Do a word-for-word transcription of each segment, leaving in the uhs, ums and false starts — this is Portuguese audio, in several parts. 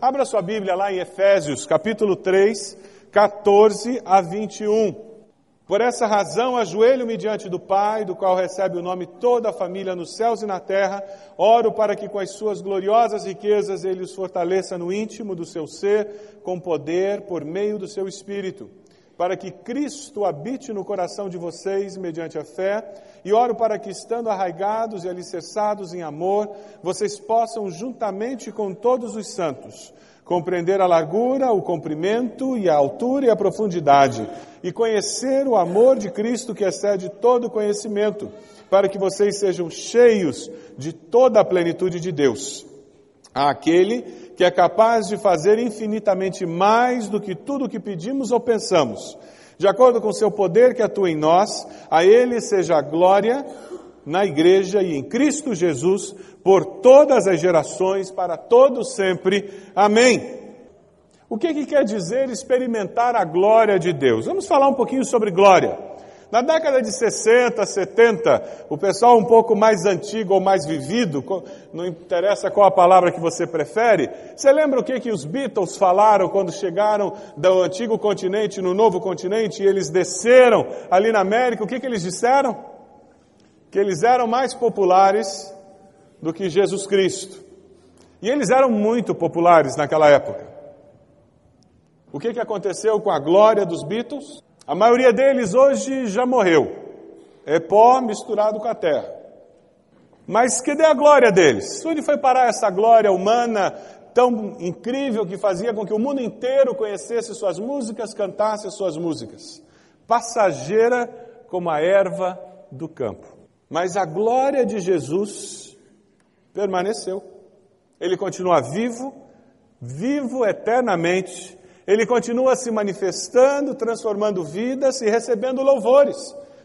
Abra sua Bíblia lá em Efésios, capítulo três, quatorze a vinte e um. Por essa razão, ajoelho-me diante do Pai, do qual recebe o nome toda a família nos céus e na terra. Oro para que com as suas gloriosas riquezas Ele os fortaleça no íntimo do seu ser, com poder por meio do seu Espírito, para que Cristo habite no coração de vocês mediante a fé, e oro para que, estando arraigados e alicerçados em amor, vocês possam, juntamente com todos os santos, compreender a largura, o comprimento e a altura e a profundidade, e conhecer o amor de Cristo que excede todo conhecimento, para que vocês sejam cheios de toda a plenitude de Deus. Àquele que é capaz de fazer infinitamente mais do que tudo o que pedimos ou pensamos, de acordo com o seu poder que atua em nós, a Ele seja a glória na Igreja e em Cristo Jesus, por todas as gerações, para todos sempre. Amém. O que, que quer dizer experimentar a glória de Deus? Vamos falar um pouquinho sobre glória. Na década de sessenta, setenta, o pessoal um pouco mais antigo ou mais vivido, não interessa qual a palavra que você prefere, você lembra o que, que os Beatles falaram quando chegaram do antigo continente no novo continente e eles desceram ali na América? O que, que eles disseram? Que eles eram mais populares do que Jesus Cristo. E eles eram muito populares naquela época. O que, que aconteceu com a glória dos Beatles? A maioria deles hoje já morreu. É pó misturado com a terra. Mas cadê a glória deles? Onde foi parar essa glória humana tão incrível que fazia com que o mundo inteiro conhecesse suas músicas, cantasse suas músicas? Passageira como a erva do campo. Mas a glória de Jesus permaneceu. Ele continua vivo, vivo eternamente. Ele continua se manifestando, transformando vidas e recebendo louvores,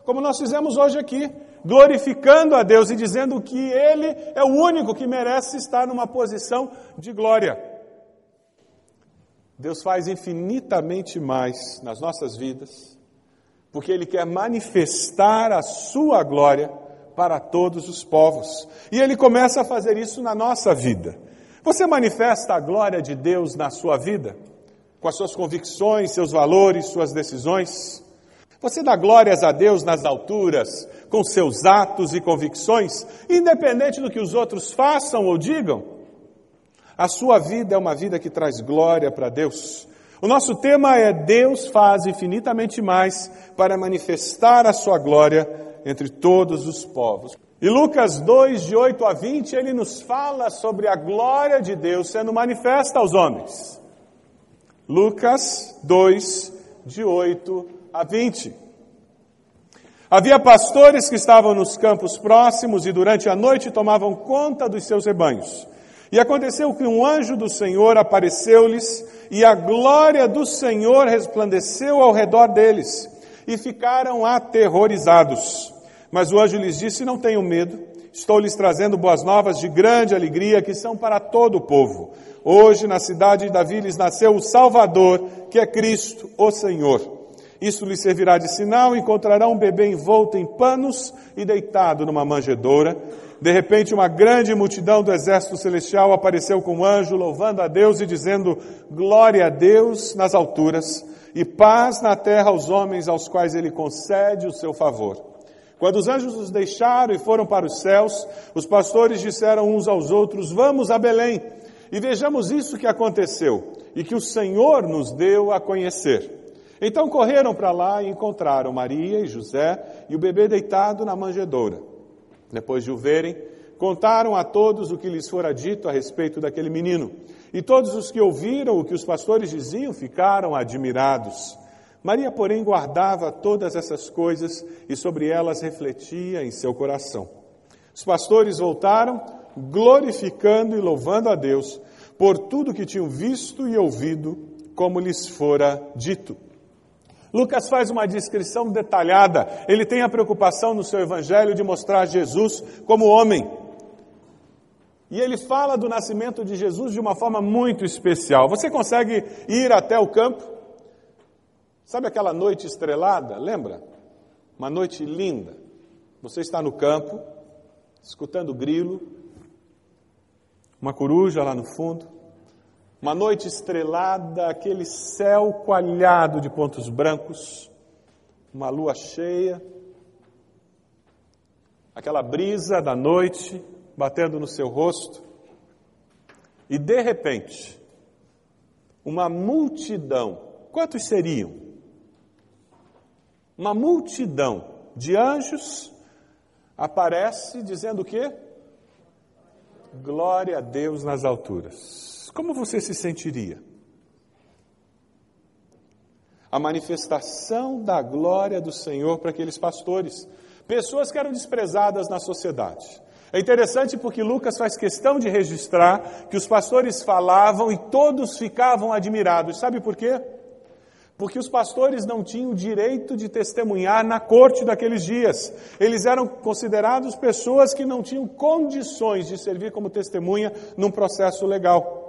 como nós fizemos hoje aqui, glorificando a Deus e dizendo que Ele é o único que merece estar numa posição de glória. Deus faz infinitamente mais nas nossas vidas, porque Ele quer manifestar a sua glória para todos os povos. E Ele começa a fazer isso na nossa vida. Você manifesta a glória de Deus na sua vida? Com as suas convicções, seus valores, suas decisões? Você dá glórias a Deus nas alturas, com seus atos e convicções, independente do que os outros façam ou digam? A sua vida é uma vida que traz glória para Deus. O nosso tema é: Deus faz infinitamente mais para manifestar a sua glória entre todos os povos. E Lucas dois, de oito a vinte, ele nos fala sobre a glória de Deus sendo manifesta aos homens. Lucas dois, de oito a vinte. Havia pastores que estavam nos campos próximos e durante a noite tomavam conta dos seus rebanhos. E aconteceu que um anjo do Senhor apareceu-lhes e a glória do Senhor resplandeceu ao redor deles e ficaram aterrorizados. Mas o anjo lhes disse, não tenham medo, estou lhes trazendo boas novas de grande alegria que são para todo o povo. Hoje na cidade de Davi lhes nasceu o Salvador, que é Cristo, o Senhor. Isso lhe servirá de sinal, encontrarão um bebê envolto em panos e deitado numa manjedoura. De repente, uma grande multidão do exército celestial apareceu com um anjo, louvando a Deus e dizendo, glória a Deus nas alturas e paz na terra aos homens aos quais ele concede o seu favor. Quando os anjos os deixaram e foram para os céus, os pastores disseram uns aos outros, vamos a Belém e vejamos isso que aconteceu e que o Senhor nos deu a conhecer. Então correram para lá e encontraram Maria e José e o bebê deitado na manjedoura. Depois de o verem, contaram a todos o que lhes fora dito a respeito daquele menino. E todos os que ouviram o que os pastores diziam ficaram admirados. Maria, porém, guardava todas essas coisas e sobre elas refletia em seu coração. Os pastores voltaram, glorificando e louvando a Deus por tudo que tinham visto e ouvido, como lhes fora dito. Lucas faz uma descrição detalhada, ele tem a preocupação no seu evangelho de mostrar Jesus como homem. E ele fala do nascimento de Jesus de uma forma muito especial. Você consegue ir até o campo? Sabe aquela noite estrelada, lembra? Uma noite linda. Você está no campo, escutando o grilo, uma coruja lá no fundo. Uma noite estrelada, aquele céu coalhado de pontos brancos, uma lua cheia, aquela brisa da noite batendo no seu rosto, e de repente, uma multidão, quantos seriam? Uma multidão de anjos aparece dizendo o quê? Glória a Deus nas alturas. Como você se sentiria? A manifestação da glória do Senhor para aqueles pastores, pessoas que eram desprezadas na sociedade. É interessante porque Lucas faz questão de registrar que os pastores falavam e todos ficavam admirados. Sabe por quê? Porque os pastores não tinham o direito de testemunhar na corte daqueles dias. Eles eram considerados pessoas que não tinham condições de servir como testemunha num processo legal.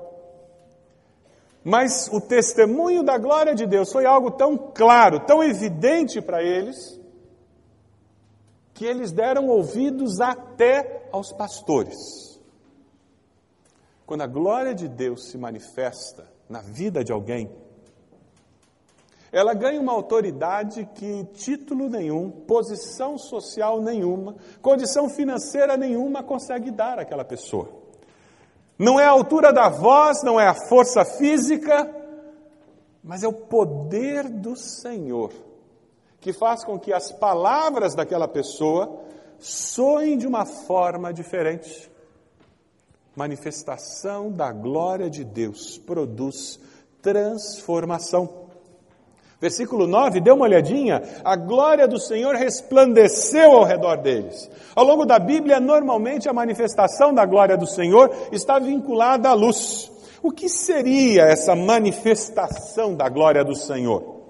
Mas o testemunho da glória de Deus foi algo tão claro, tão evidente para eles, que eles deram ouvidos até aos pastores. Quando a glória de Deus se manifesta na vida de alguém, ela ganha uma autoridade que título nenhum, posição social nenhuma, condição financeira nenhuma consegue dar àquela pessoa. Não é a altura da voz, não é a força física, mas é o poder do Senhor que faz com que as palavras daquela pessoa soem de uma forma diferente. Manifestação da glória de Deus produz transformação. Versículo nove, dê uma olhadinha, a glória do Senhor resplandeceu ao redor deles. Ao longo da Bíblia, normalmente a manifestação da glória do Senhor está vinculada à luz. O que seria essa manifestação da glória do Senhor?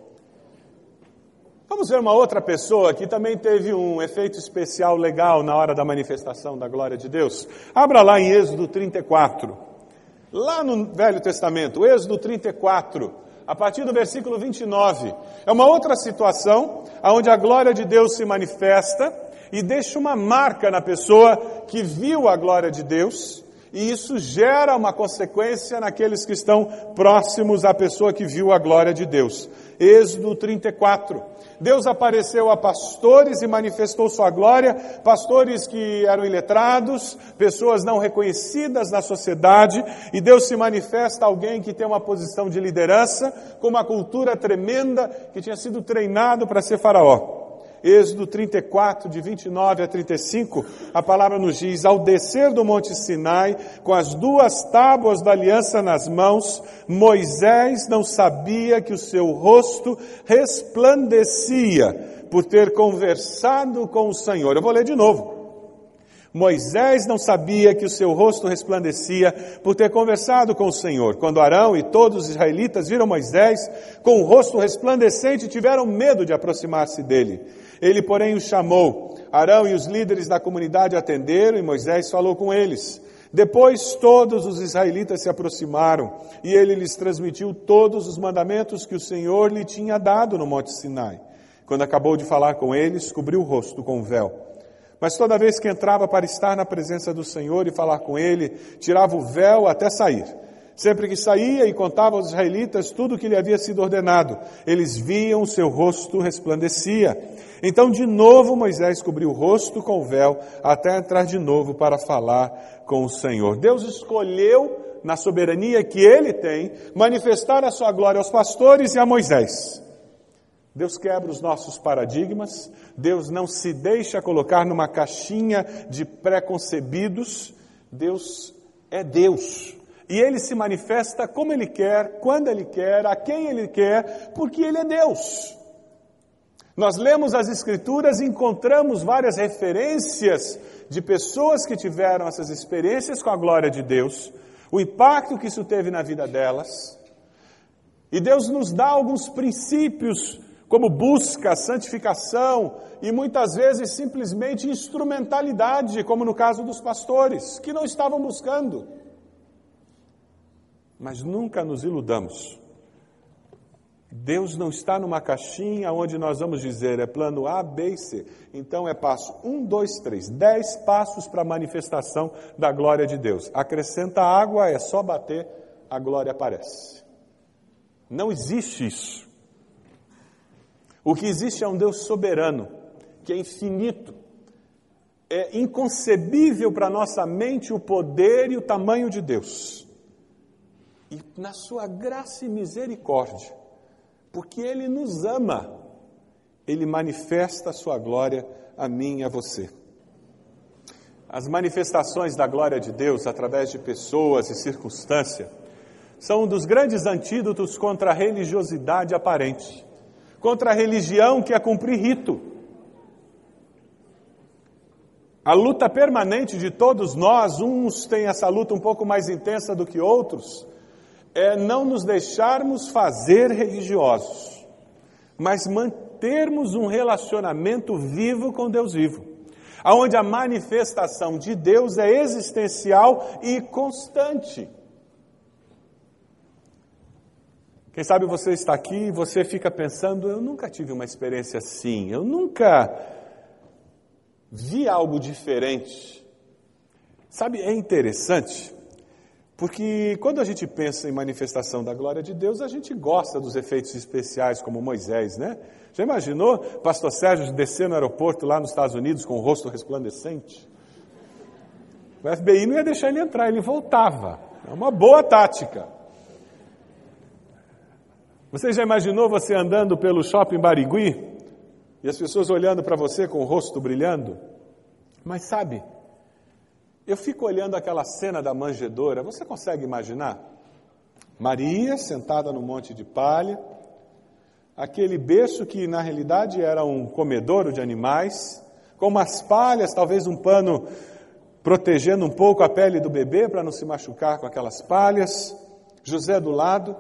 Vamos ver uma outra pessoa que também teve um efeito especial legal na hora da manifestação da glória de Deus. Abra lá em Êxodo trinta e quatro, lá no Velho Testamento, Êxodo trinta e quatro, a partir do versículo vinte e nove, é uma outra situação onde a glória de Deus se manifesta e deixa uma marca na pessoa que viu a glória de Deus, e isso gera uma consequência naqueles que estão próximos à pessoa que viu a glória de Deus. Êxodo trinta e quatro, Deus apareceu a pastores e manifestou sua glória, pastores que eram iletrados, pessoas não reconhecidas na sociedade, e Deus se manifesta a alguém que tem uma posição de liderança, com uma cultura tremenda, que tinha sido treinado para ser faraó. Êxodo trinta e quatro, de vinte e nove a trinta e cinco, a palavra nos diz: ao descer do Monte Sinai, com as duas tábuas da aliança nas mãos, Moisés não sabia que o seu rosto resplandecia por ter conversado com o Senhor. Eu vou ler de novo. Moisés não sabia que o seu rosto resplandecia por ter conversado com o Senhor. Quando Arão e todos os israelitas viram Moisés com o rosto resplandecente, tiveram medo de aproximar-se dele. Ele, porém, o chamou. Arão e os líderes da comunidade atenderam e Moisés falou com eles. Depois todos os israelitas se aproximaram e ele lhes transmitiu todos os mandamentos que o Senhor lhe tinha dado no Monte Sinai. Quando acabou de falar com eles, cobriu o rosto com um véu. Mas toda vez que entrava para estar na presença do Senhor e falar com Ele, tirava o véu até sair. Sempre que saía e contava aos israelitas tudo o que lhe havia sido ordenado, eles viam o seu rosto resplandecia. Então de novo Moisés cobriu o rosto com o véu, até entrar de novo para falar com o Senhor. Deus escolheu, na soberania que Ele tem, manifestar a sua glória aos pastores e a Moisés. Deus quebra os nossos paradigmas, Deus não se deixa colocar numa caixinha de preconcebidos, Deus é Deus. E Ele se manifesta como Ele quer, quando Ele quer, a quem Ele quer, porque Ele é Deus. Nós lemos as Escrituras e encontramos várias referências de pessoas que tiveram essas experiências com a glória de Deus, o impacto que isso teve na vida delas. E Deus nos dá alguns princípios, como busca, santificação e muitas vezes simplesmente instrumentalidade, como no caso dos pastores, que não estavam buscando. Mas nunca nos iludamos. Deus não está numa caixinha onde nós vamos dizer, é plano A, B e C. Então é passo um, dois, três, dez passos para a manifestação da glória de Deus. Acrescenta água, é só bater, a glória aparece. Não existe isso. O que existe é um Deus soberano, que é infinito. É inconcebível para nossa mente o poder e o tamanho de Deus. E na sua graça e misericórdia, porque Ele nos ama, Ele manifesta a sua glória a mim e a você. As manifestações da glória de Deus através de pessoas e circunstâncias são um dos grandes antídotos contra a religiosidade aparente, contra a religião que é cumprir rito. A luta permanente de todos nós, uns têm essa luta um pouco mais intensa do que outros, é não nos deixarmos fazer religiosos, mas mantermos um relacionamento vivo com Deus vivo, onde a manifestação de Deus é existencial e constante. Quem sabe você está aqui e você fica pensando, eu nunca tive uma experiência assim, eu nunca vi algo diferente. Sabe, é interessante, porque quando a gente pensa em manifestação da glória de Deus, a gente gosta dos efeitos especiais, como Moisés, né? Já imaginou Pastor Sérgio descer no aeroporto lá nos Estados Unidos com o rosto resplandecente? O F B I não ia deixar ele entrar, ele voltava. É uma boa tática. Você já imaginou você andando pelo shopping Barigui e as pessoas olhando para você com o rosto brilhando? Mas sabe, eu fico olhando aquela cena da manjedoura, você consegue imaginar? Maria sentada no monte de palha, aquele berço que na realidade era um comedouro de animais, com umas palhas, talvez um pano protegendo um pouco a pele do bebê para não se machucar com aquelas palhas, José do lado.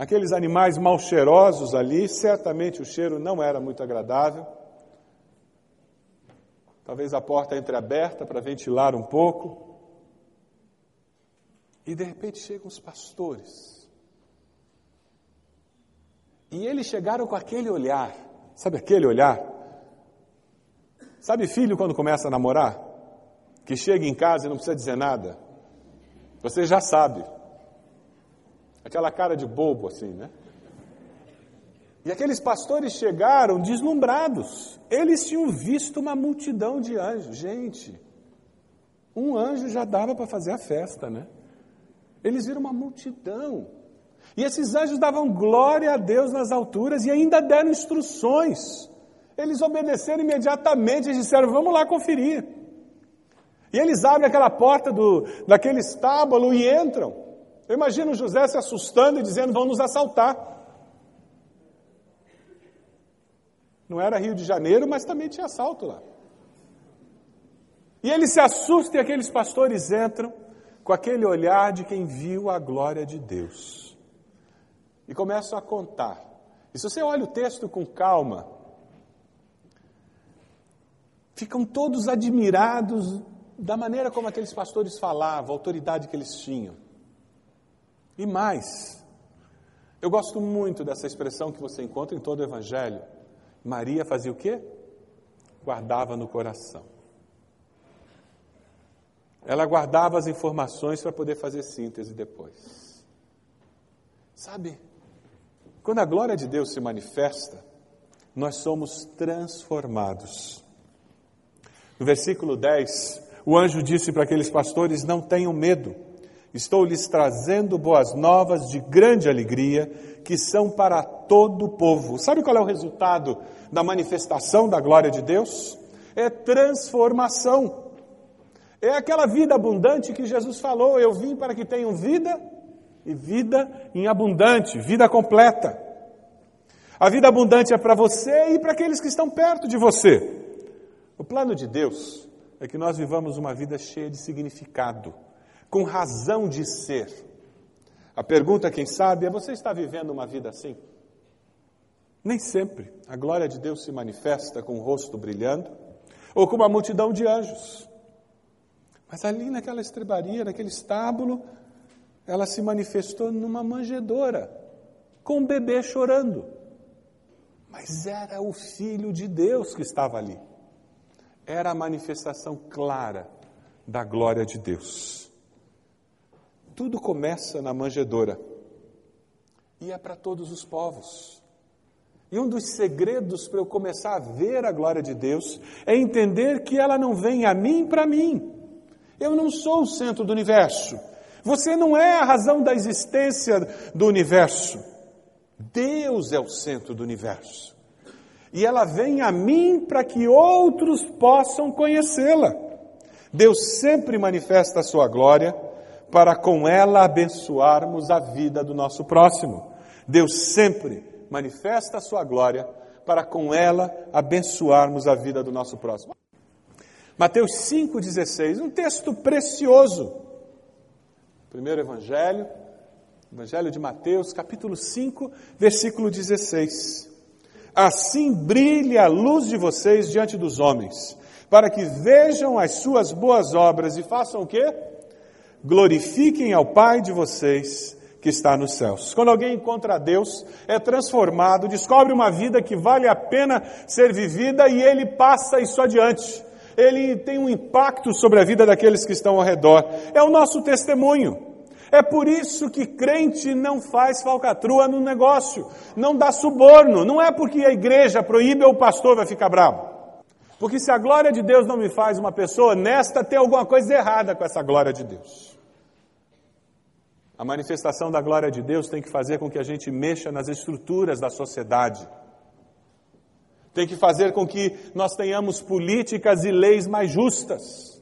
Aqueles animais mal cheirosos ali, certamente o cheiro não era muito agradável. Talvez a porta entreaberta para ventilar um pouco. E de repente chegam os pastores. E eles chegaram com aquele olhar. Sabe aquele olhar? Sabe filho quando começa a namorar? Que chega em casa e não precisa dizer nada? Você já sabe. Aquela cara de bobo assim, né? E aqueles pastores chegaram deslumbrados. Eles tinham visto uma multidão de anjos. Gente, um anjo já dava para fazer a festa, né? Eles viram uma multidão. E esses anjos davam glória a Deus nas alturas e ainda deram instruções. Eles obedeceram imediatamente, eles disseram, vamos lá conferir. E eles abrem aquela porta do, daquele estábulo e entram. Eu imagino José se assustando e dizendo, vão nos assaltar. Não era Rio de Janeiro, mas também tinha assalto lá. E ele se assusta e aqueles pastores entram com aquele olhar de quem viu a glória de Deus. E começam a contar. E se você olha o texto com calma, ficam todos admirados da maneira como aqueles pastores falavam, a autoridade que eles tinham. E mais, eu gosto muito dessa expressão que você encontra em todo o Evangelho. Maria fazia o quê? Guardava no coração. Ela guardava as informações para poder fazer síntese depois. Sabe, quando a glória de Deus se manifesta, nós somos transformados. No versículo dez, o anjo disse para aqueles pastores, não tenham medo, estou lhes trazendo boas novas de grande alegria, que são para todo o povo. Sabe qual é o resultado da manifestação da glória de Deus? É transformação. É aquela vida abundante que Jesus falou, eu vim para que tenham vida, e vida em abundante, vida completa. A vida abundante é para você e para aqueles que estão perto de você. O plano de Deus é que nós vivamos uma vida cheia de significado, com razão de ser. A pergunta, quem sabe, é: você está vivendo uma vida assim? Nem sempre a glória de Deus se manifesta com o rosto brilhando, ou com uma multidão de anjos. Mas ali naquela estrebaria, naquele estábulo, ela se manifestou numa manjedoura, com um bebê chorando. Mas era o Filho de Deus que estava ali. Era a manifestação clara da glória de Deus. Tudo começa na manjedoura e é para todos os povos. E um dos segredos para eu começar a ver a glória de Deus é entender que ela não vem a mim para mim. Eu não sou o centro do universo. Você não é a razão da existência do universo. Deus é o centro do universo. E ela vem a mim para que outros possam conhecê-la. Deus sempre manifesta a sua glória para com ela abençoarmos a vida do nosso próximo. Deus sempre manifesta a sua glória para com ela abençoarmos a vida do nosso próximo. Mateus cinco, dezesseis, um texto precioso. Primeiro Evangelho, Evangelho de Mateus, capítulo cinco, versículo dezesseis. Assim brilha a luz de vocês diante dos homens, para que vejam as suas boas obras e façam o quê? Glorifiquem ao Pai de vocês que está nos céus. Quando alguém encontra a Deus, é transformado, descobre uma vida que vale a pena ser vivida e ele passa isso adiante. Ele tem um impacto sobre a vida daqueles que estão ao redor. É o nosso testemunho. É por isso que crente não faz falcatrua no negócio, não dá suborno, não é porque a igreja proíbe ou o pastor vai ficar bravo. Porque se a glória de Deus não me faz uma pessoa honesta, tem alguma coisa errada com essa glória de Deus. A manifestação da glória de Deus tem que fazer com que a gente mexa nas estruturas da sociedade. Tem que fazer com que nós tenhamos políticas e leis mais justas.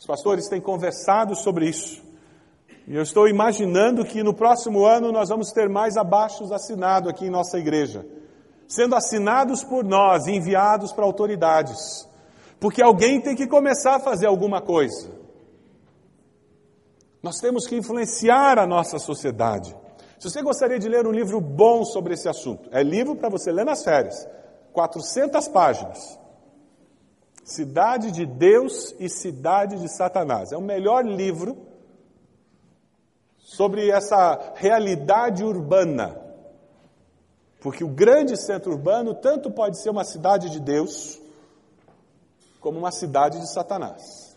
Os pastores têm conversado sobre isso. E eu estou imaginando que no próximo ano nós vamos ter mais abaixos assinados aqui em nossa igreja. Sendo assinados por nós e enviados para autoridades. Porque alguém tem que começar a fazer alguma coisa. Nós temos que influenciar a nossa sociedade. Se você gostaria de ler um livro bom sobre esse assunto, é livro para você ler nas férias. quatrocentas páginas. Cidade de Deus e Cidade de Satanás. É o melhor livro sobre essa realidade urbana. Porque o grande centro urbano tanto pode ser uma cidade de Deus, como uma cidade de Satanás.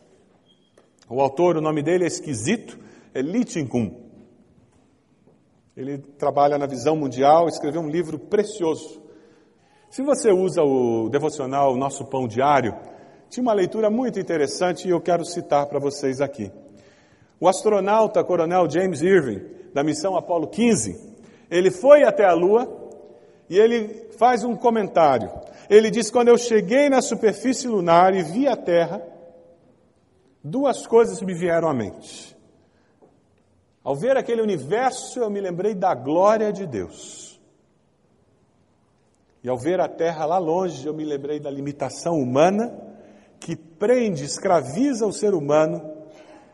O autor, o nome dele é esquisito, é Li Chincun. Ele trabalha na visão mundial, escreveu um livro precioso. Se você usa o devocional Nosso Pão Diário, tinha uma leitura muito interessante e eu quero citar para vocês aqui. O astronauta coronel James Irving, da missão Apolo quinze, ele foi até a Lua E ele faz um comentário. Ele diz: quando eu cheguei na superfície lunar e vi a Terra, duas coisas me vieram à mente. Ao ver aquele universo, eu me lembrei da glória de Deus. E ao ver a Terra lá longe, eu me lembrei da limitação humana que prende, escraviza o ser humano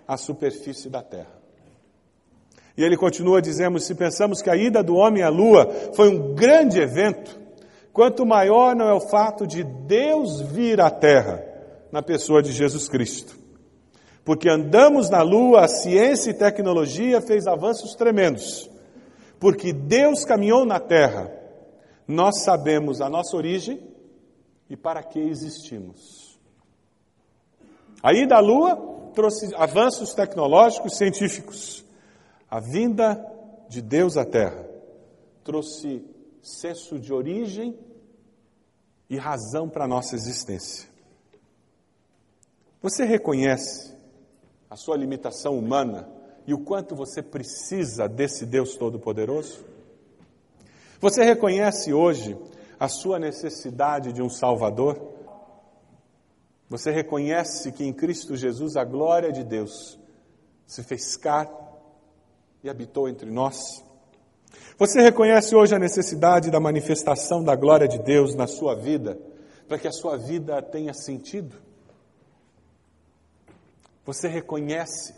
à superfície da Terra. E ele continua dizendo: se pensamos que a ida do homem à Lua foi um grande evento, quanto maior não é o fato de Deus vir à Terra na pessoa de Jesus Cristo. Porque andamos na Lua, a ciência e tecnologia fez avanços tremendos. Porque Deus caminhou na Terra, nós sabemos a nossa origem e para que existimos. A ida à Lua trouxe avanços tecnológicos e científicos. A vinda de Deus à Terra trouxe senso de origem e razão para a nossa existência. Você reconhece a sua limitação humana e o quanto você precisa desse Deus Todo-Poderoso? Você reconhece hoje a sua necessidade de um Salvador? Você reconhece que em Cristo Jesus a glória de Deus se fez carne e habitou entre nós? Você reconhece hoje a necessidade da manifestação da glória de Deus na sua vida, para que a sua vida tenha sentido? Você reconhece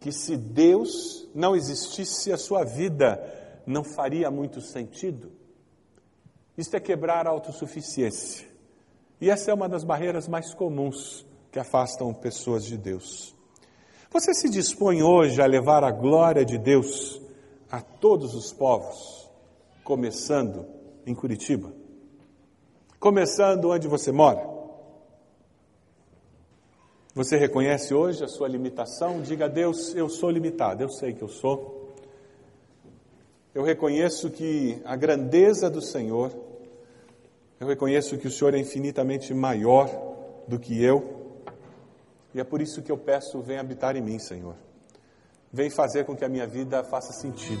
que se Deus não existisse, a sua vida não faria muito sentido? Isso é quebrar a autossuficiência. E essa é uma das barreiras mais comuns que afastam pessoas de Deus. Você se dispõe hoje a levar a glória de Deus a todos os povos, começando em Curitiba, começando onde você mora? Você reconhece hoje a sua limitação? Diga a Deus: eu sou limitado, eu sei que eu sou. Eu reconheço que a grandeza do Senhor, eu reconheço que o Senhor é infinitamente maior do que eu. E é por isso que eu peço: vem habitar em mim, Senhor. Vem fazer com que a minha vida faça sentido.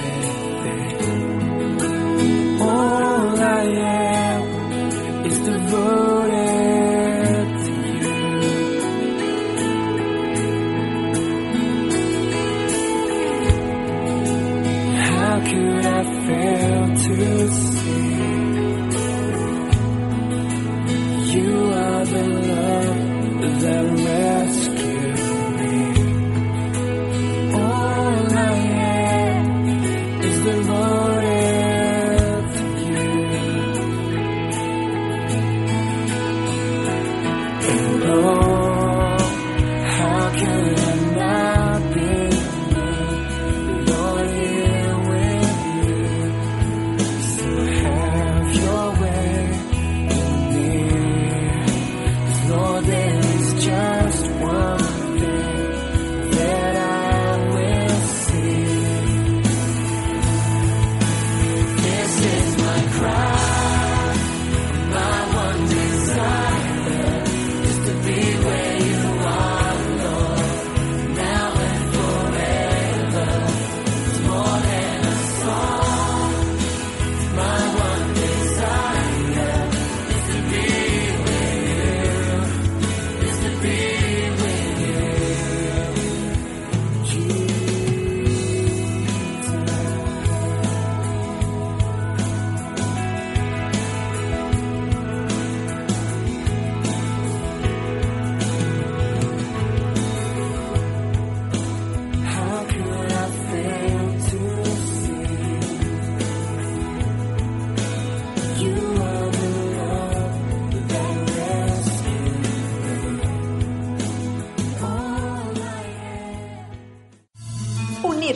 Unir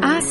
A A